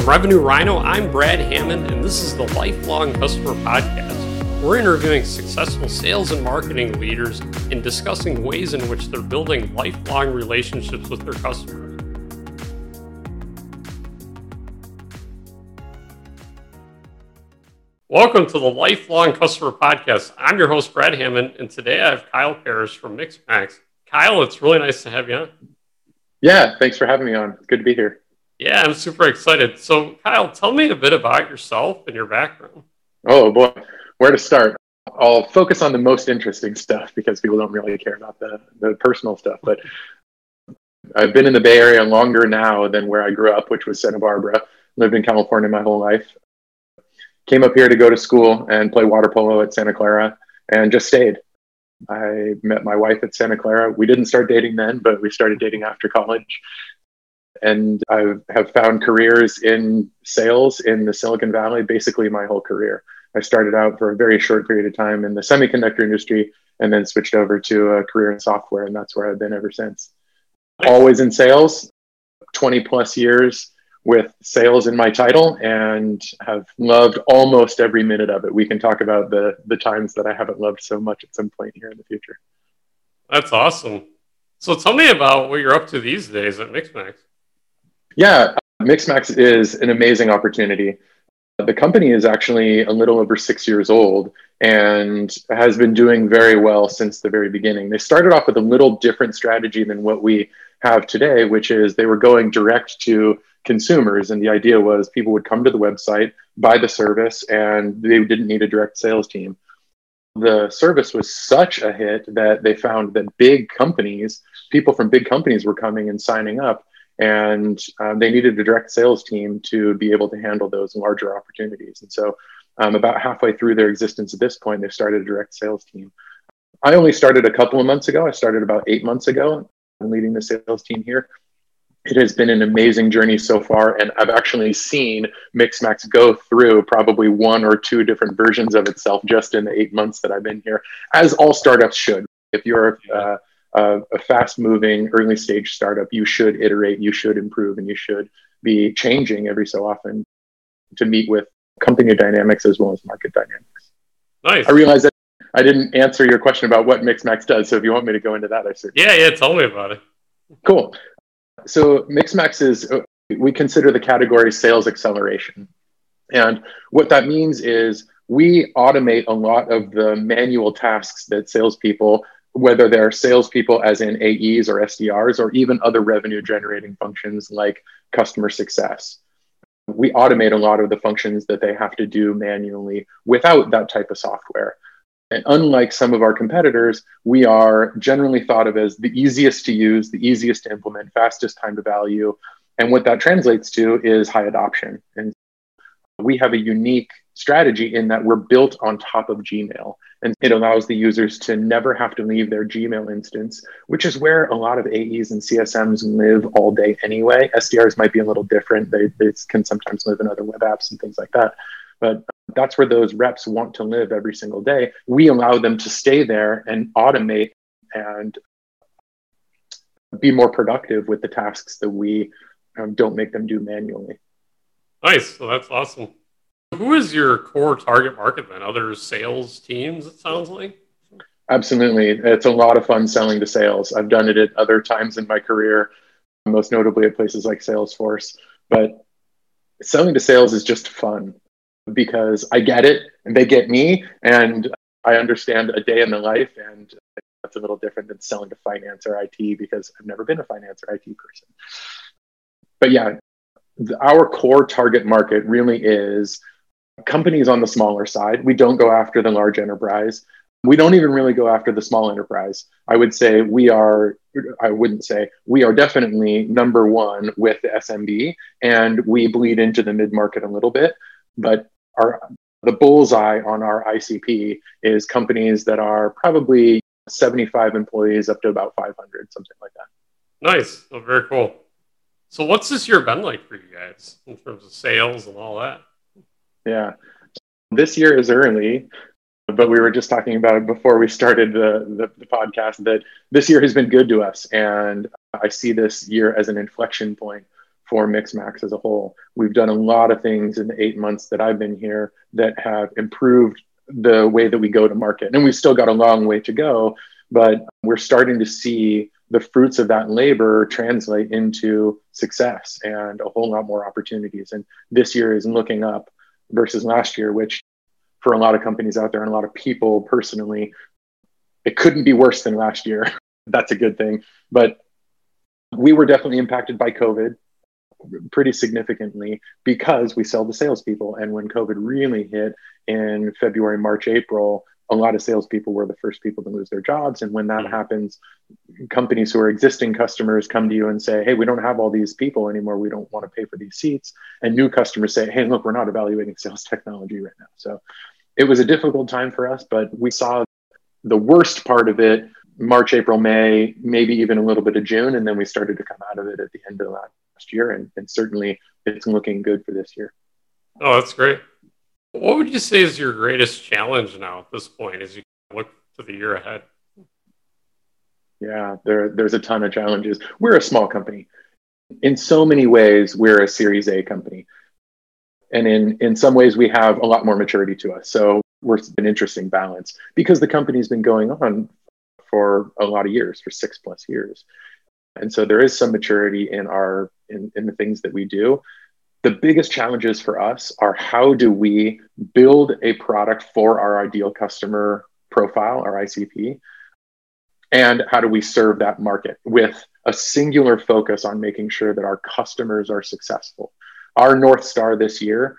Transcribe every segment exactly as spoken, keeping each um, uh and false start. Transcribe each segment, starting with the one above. From Revenue Rhino, I'm Brad Hammond, and this is the Lifelong Customer Podcast. We're interviewing successful sales and marketing leaders and discussing ways in which they're building lifelong relationships with their customers. Welcome to the Lifelong Customer Podcast. I'm your host, Brad Hammond, and today I have Kyle Parrish from Mixmax. Kyle, it's really nice to have you on. Yeah, thanks for having me on. It's good to be here. Yeah, I'm super excited. So, Kyle, tell me a bit about yourself and your background. Oh, boy. Where to start? I'll focus on the most interesting stuff because people don't really care about the, the personal stuff. But I've been in the Bay Area longer now than where I grew up, which was Santa Barbara. Lived in California my whole life. Came up here to go to school and play water polo at Santa Clara and just stayed. I met my wife at Santa Clara. We didn't start dating then, but we started dating after college. And I have found careers in sales in the Silicon Valley basically my whole career. I started out for a very short period of time in the semiconductor industry and then switched over to a career in software. And that's where I've been ever since. Always in sales, twenty plus years. With sales in my title, and have loved almost every minute of it. We can talk about the the times that I haven't loved so much at some point here in the future. That's awesome. So tell me about what you're up to these days at Mixmax. Yeah, Mixmax is an amazing opportunity. The company is actually a little over six years old and has been doing very well since the very beginning. They started off with a little different strategy than what we have today, which is they were going direct to consumers. And the idea was people would come to the website, buy the service, and they didn't need a direct sales team. The service was such a hit that they found that big companies, people from big companies were coming and signing up, and um, they needed a direct sales team to be able to handle those larger opportunities. And so um, about halfway through their existence at this point, they started a direct sales team. I only started a couple of months ago. I started about eight months ago. I'm leading the sales team here. It has been an amazing journey so far, and I've actually seen Mixmax go through probably one or two different versions of itself just in the eight months that I've been here, as all startups should. If you're uh, a, a fast-moving, early-stage startup, you should iterate, you should improve, and you should be changing every so often to meet with company dynamics as well as market dynamics. Nice. I realize that I didn't answer your question about what Mixmax does, so if you want me to go into that, I certainly Yeah, yeah, tell me about it. Cool. So Mixmax is, we consider the category sales acceleration. And what that means is we automate a lot of the manual tasks that salespeople, whether they're salespeople as in A Es or S D Rs, or even other revenue generating functions like customer success. We automate a lot of the functions that they have to do manually without that type of software. And unlike some of our competitors, we are generally thought of as the easiest to use, the easiest to implement, fastest time to value. And what that translates to is high adoption. And we have a unique strategy in that we're built on top of Gmail. And it allows the users to never have to leave their Gmail instance, which is where a lot of A Es and C S Ms live all day anyway. S D Rs might be a little different. They, they can sometimes live in other web apps and things like that. But that's where those reps want to live every single day. We allow them to stay there and automate and be more productive with the tasks that we um, don't make them do manually. Nice. Well, that's awesome. Who is your core target market then? Other sales teams, it sounds like? Absolutely. It's a lot of fun selling to sales. I've done it at other times in my career, most notably at places like Salesforce. But selling to sales is just fun. Because I get it, and they get me, and I understand a day in the life, and that's a little different than selling to finance or I T because I've never been a finance or I T person. But yeah, the, our core target market really is companies on the smaller side. We don't go after the large enterprise. We don't even really go after the small enterprise. I would say we are, I wouldn't say, we are definitely number one with the S M B, and we bleed into the mid-market a little bit. But our the bullseye on our I C P is companies that are probably seventy-five employees up to about five hundred, something like that. Nice. Oh, very cool. So what's this year been like for you guys in terms of sales and all that? Yeah. This year is early, but we were just talking about it before we started the, the, the podcast that this year has been good to us. And I see this year as an inflection point for Mixmax as a whole. We've done a lot of things in the eight months that I've been here that have improved the way that we go to market. And we've still got a long way to go, but we're starting to see the fruits of that labor translate into success and a whole lot more opportunities. And this year is looking up versus last year, which for a lot of companies out there and a lot of people personally, it couldn't be worse than last year. That's a good thing. But we were definitely impacted by COVID pretty significantly because we sell to salespeople. And when COVID really hit in February, March, April, a lot of salespeople were the first people to lose their jobs. And when that happens, companies who are existing customers come to you and say, hey, we don't have all these people anymore. We don't want to pay for these seats. And new customers say, hey, look, we're not evaluating sales technology right now. So it was a difficult time for us, but we saw the worst part of it, March, April, May, maybe even a little bit of June. And then we started to come out of it at the end of last year. And, and certainly it's looking good for this year. Oh, that's great. What would you say is your greatest challenge now at this point as you look to the year ahead? Yeah, there, there's a ton of challenges. We're a small company. In so many ways, we're a Series A company. And in, in some ways, we have a lot more maturity to us. So we're an interesting balance because the company's been going on for a lot of years, for six plus years. And so there is some maturity in our in, in the things that we do. The biggest challenges for us are how do we build a product for our ideal customer profile, our I C P, and how do we serve that market with a singular focus on making sure that our customers are successful. Our North Star this year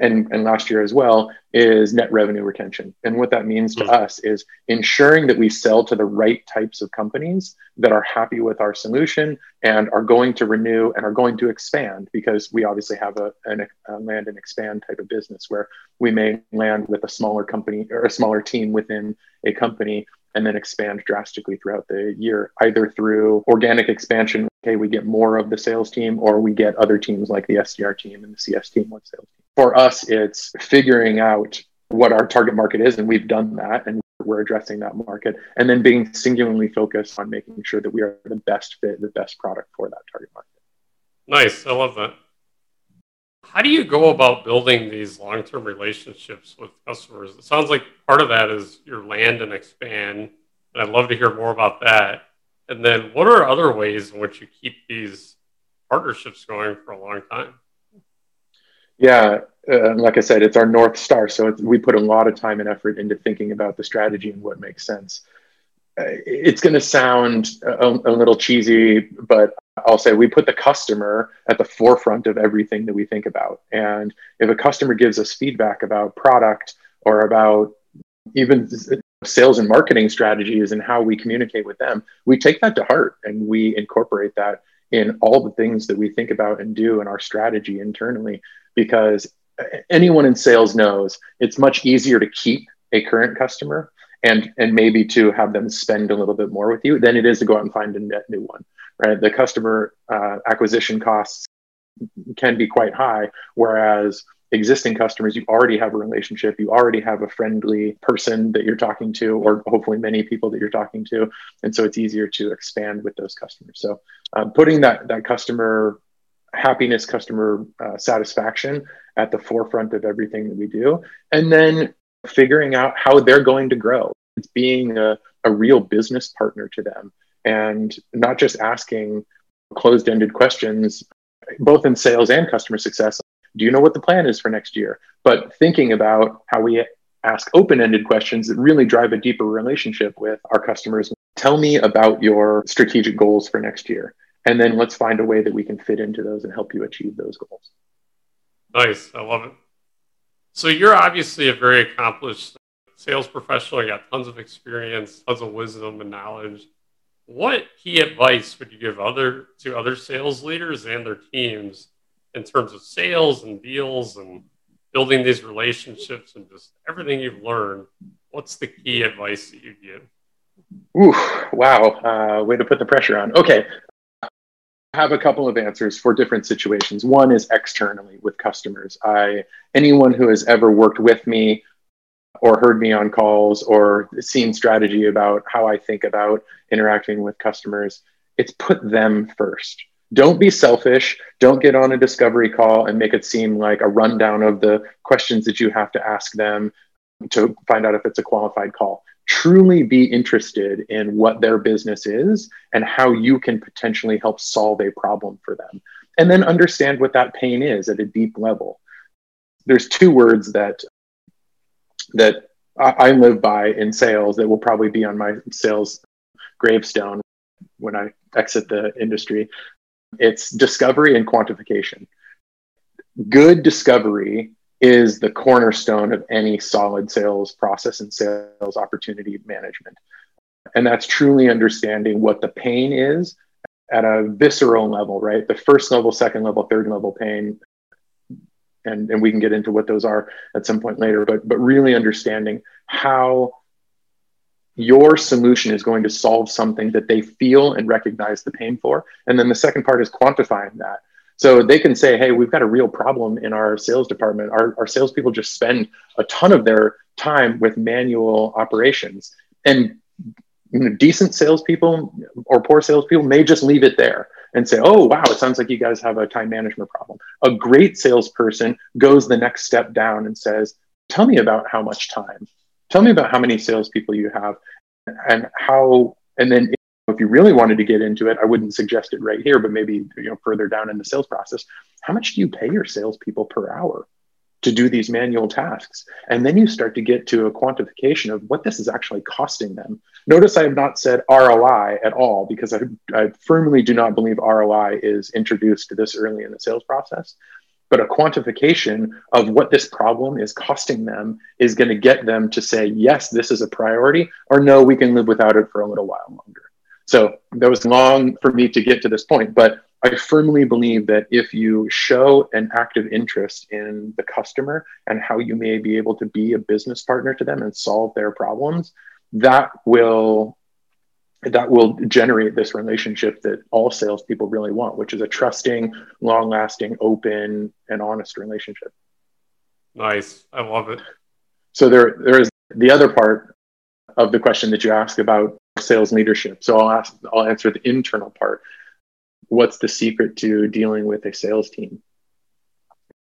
and, and last year as well is net revenue retention. And what that means to us is ensuring that we sell to the right types of companies that are happy with our solution and are going to renew and are going to expand, because we obviously have a, an, a land and expand type of business where we may land with a smaller company or a smaller team within a company and then expand drastically throughout the year, either through organic expansion, okay, we get more of the sales team, or we get other teams like the S D R team and the C S team with sales team. For us, it's figuring out what our target market is, and we've done that, and we're addressing that market, and then being singularly focused on making sure that we are the best fit, the best product for that target market. Nice. I love that. How do you go about building these long-term relationships with customers? It sounds like part of that is your land and expand, and I'd love to hear more about that. And then what are other ways in which you keep these partnerships going for a long time? Yeah, uh, like I said, it's our North Star. So it's, we put a lot of time and effort into thinking about the strategy and what makes sense. Uh, it's going to sound a, a little cheesy, but I'll say we put the customer at the forefront of everything that we think about. And if a customer gives us feedback about product or about even sales and marketing strategies and how we communicate with them, we take that to heart and we incorporate that in all the things that we think about and do in our strategy internally, because anyone in sales knows it's much easier to keep a current customer and and maybe to have them spend a little bit more with you than it is to go out and find a net new one, right? The customer uh, acquisition costs can be quite high, whereas existing customers, you already have a relationship, you already have a friendly person that you're talking to, or hopefully many people that you're talking to. And so it's easier to expand with those customers. So um, putting that that customer happiness, customer uh, satisfaction at the forefront of everything that we do, and then figuring out how they're going to grow. It's being a, a real business partner to them and not just asking closed-ended questions, both in sales and customer success. Do you know what the plan is for next year? But thinking about how we ask open-ended questions that really drive a deeper relationship with our customers. Tell me about your strategic goals for next year. And then let's find a way that we can fit into those and help you achieve those goals. Nice. I love it. So you're obviously a very accomplished sales professional. You got tons of experience, tons of wisdom and knowledge. What key advice would you give other to other sales leaders and their teams in terms of sales and deals and building these relationships and just everything you've learned? What's the key advice that you'd give? Ooh, wow. Uh, way to put the pressure on. Okay. I have a couple of answers for different situations. One is externally with customers. I anyone who has ever worked with me or heard me on calls or seen strategy about how I think about interacting with customers, it's put them first. Don't be selfish. Don't get on a discovery call and make it seem like a rundown of the questions that you have to ask them to find out if it's a qualified call. Truly be interested in what their business is and how you can potentially help solve a problem for them. And then understand what that pain is at a deep level. There's two words that that I live by in sales that will probably be on my sales gravestone when I exit the industry. It's discovery and quantification. Good discovery is the cornerstone of any solid sales process and sales opportunity management. And that's truly understanding what the pain is at a visceral level, right? The first level, second level, third level pain. And, and we can get into what those are at some point later, but, but really understanding how your solution is going to solve something that they feel and recognize the pain for. And then the second part is quantifying that. So they can say, hey, we've got a real problem in our sales department. Our, our salespeople just spend a ton of their time with manual operations. And you know, decent salespeople or poor salespeople may just leave it there and say, oh, wow, it sounds like you guys have a time management problem. A great salesperson goes the next step down and says, tell me about how much time. Tell me about how many salespeople you have and how, and then if you really wanted to get into it, I wouldn't suggest it right here, but maybe you know further down in the sales process, how much do you pay your salespeople per hour to do these manual tasks? And then you start to get to a quantification of what this is actually costing them. Notice I have not said R O I at all because I, I firmly do not believe R O I is introduced this early in the sales process. But a quantification of what this problem is costing them is going to get them to say, yes, this is a priority, or no, we can live without it for a little while longer. So that was long for me to get to this point, but I firmly believe that if you show an active interest in the customer and how you may be able to be a business partner to them and solve their problems, that will that will generate this relationship that all salespeople really want, which is a trusting, long-lasting, open, and honest relationship. Nice. I love it. So there, there is the other part of the question that you asked about sales leadership. So I'll ask, I'll answer the internal part. What's the secret to dealing with a sales team?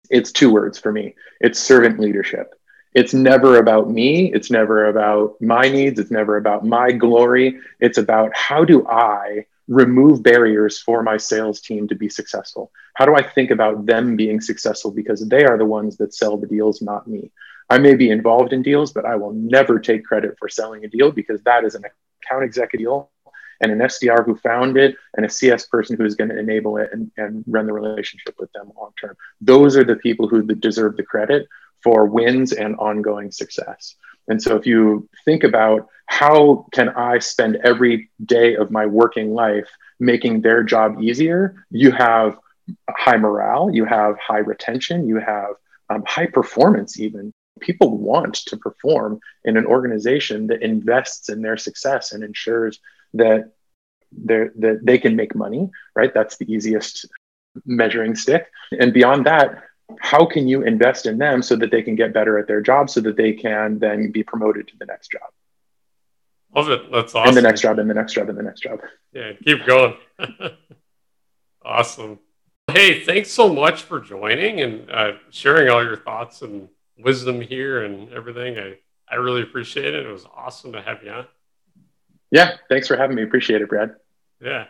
It's two words for me. It's servant leadership. It's never about me. It's never about my needs. It's never about my glory. It's about how do I remove barriers for my sales team to be successful? How do I think about them being successful because they are the ones that sell the deals, not me? I may be involved in deals, but I will never take credit for selling a deal because that is an account executive deal and an S D R who found it and a C S person who is going to enable it and, and run the relationship with them long-term. Those are the people who deserve the credit for wins and ongoing success. And so if you think about how can I spend every day of my working life making their job easier, you have high morale, you have high retention, you have um, high performance even. People want to perform in an organization that invests in their success and ensures that, that they can make money, right? That's the easiest measuring stick. And beyond that, how can you invest in them so that they can get better at their job so that they can then be promoted to the next job? Love it. That's awesome. And the next job, and the next job, and the next job. Yeah, keep going. Awesome. Hey, thanks so much for joining and uh, sharing all your thoughts and wisdom here and everything. I, I really appreciate it. It was awesome to have you on. Yeah, thanks for having me. Appreciate it, Brad. Yeah.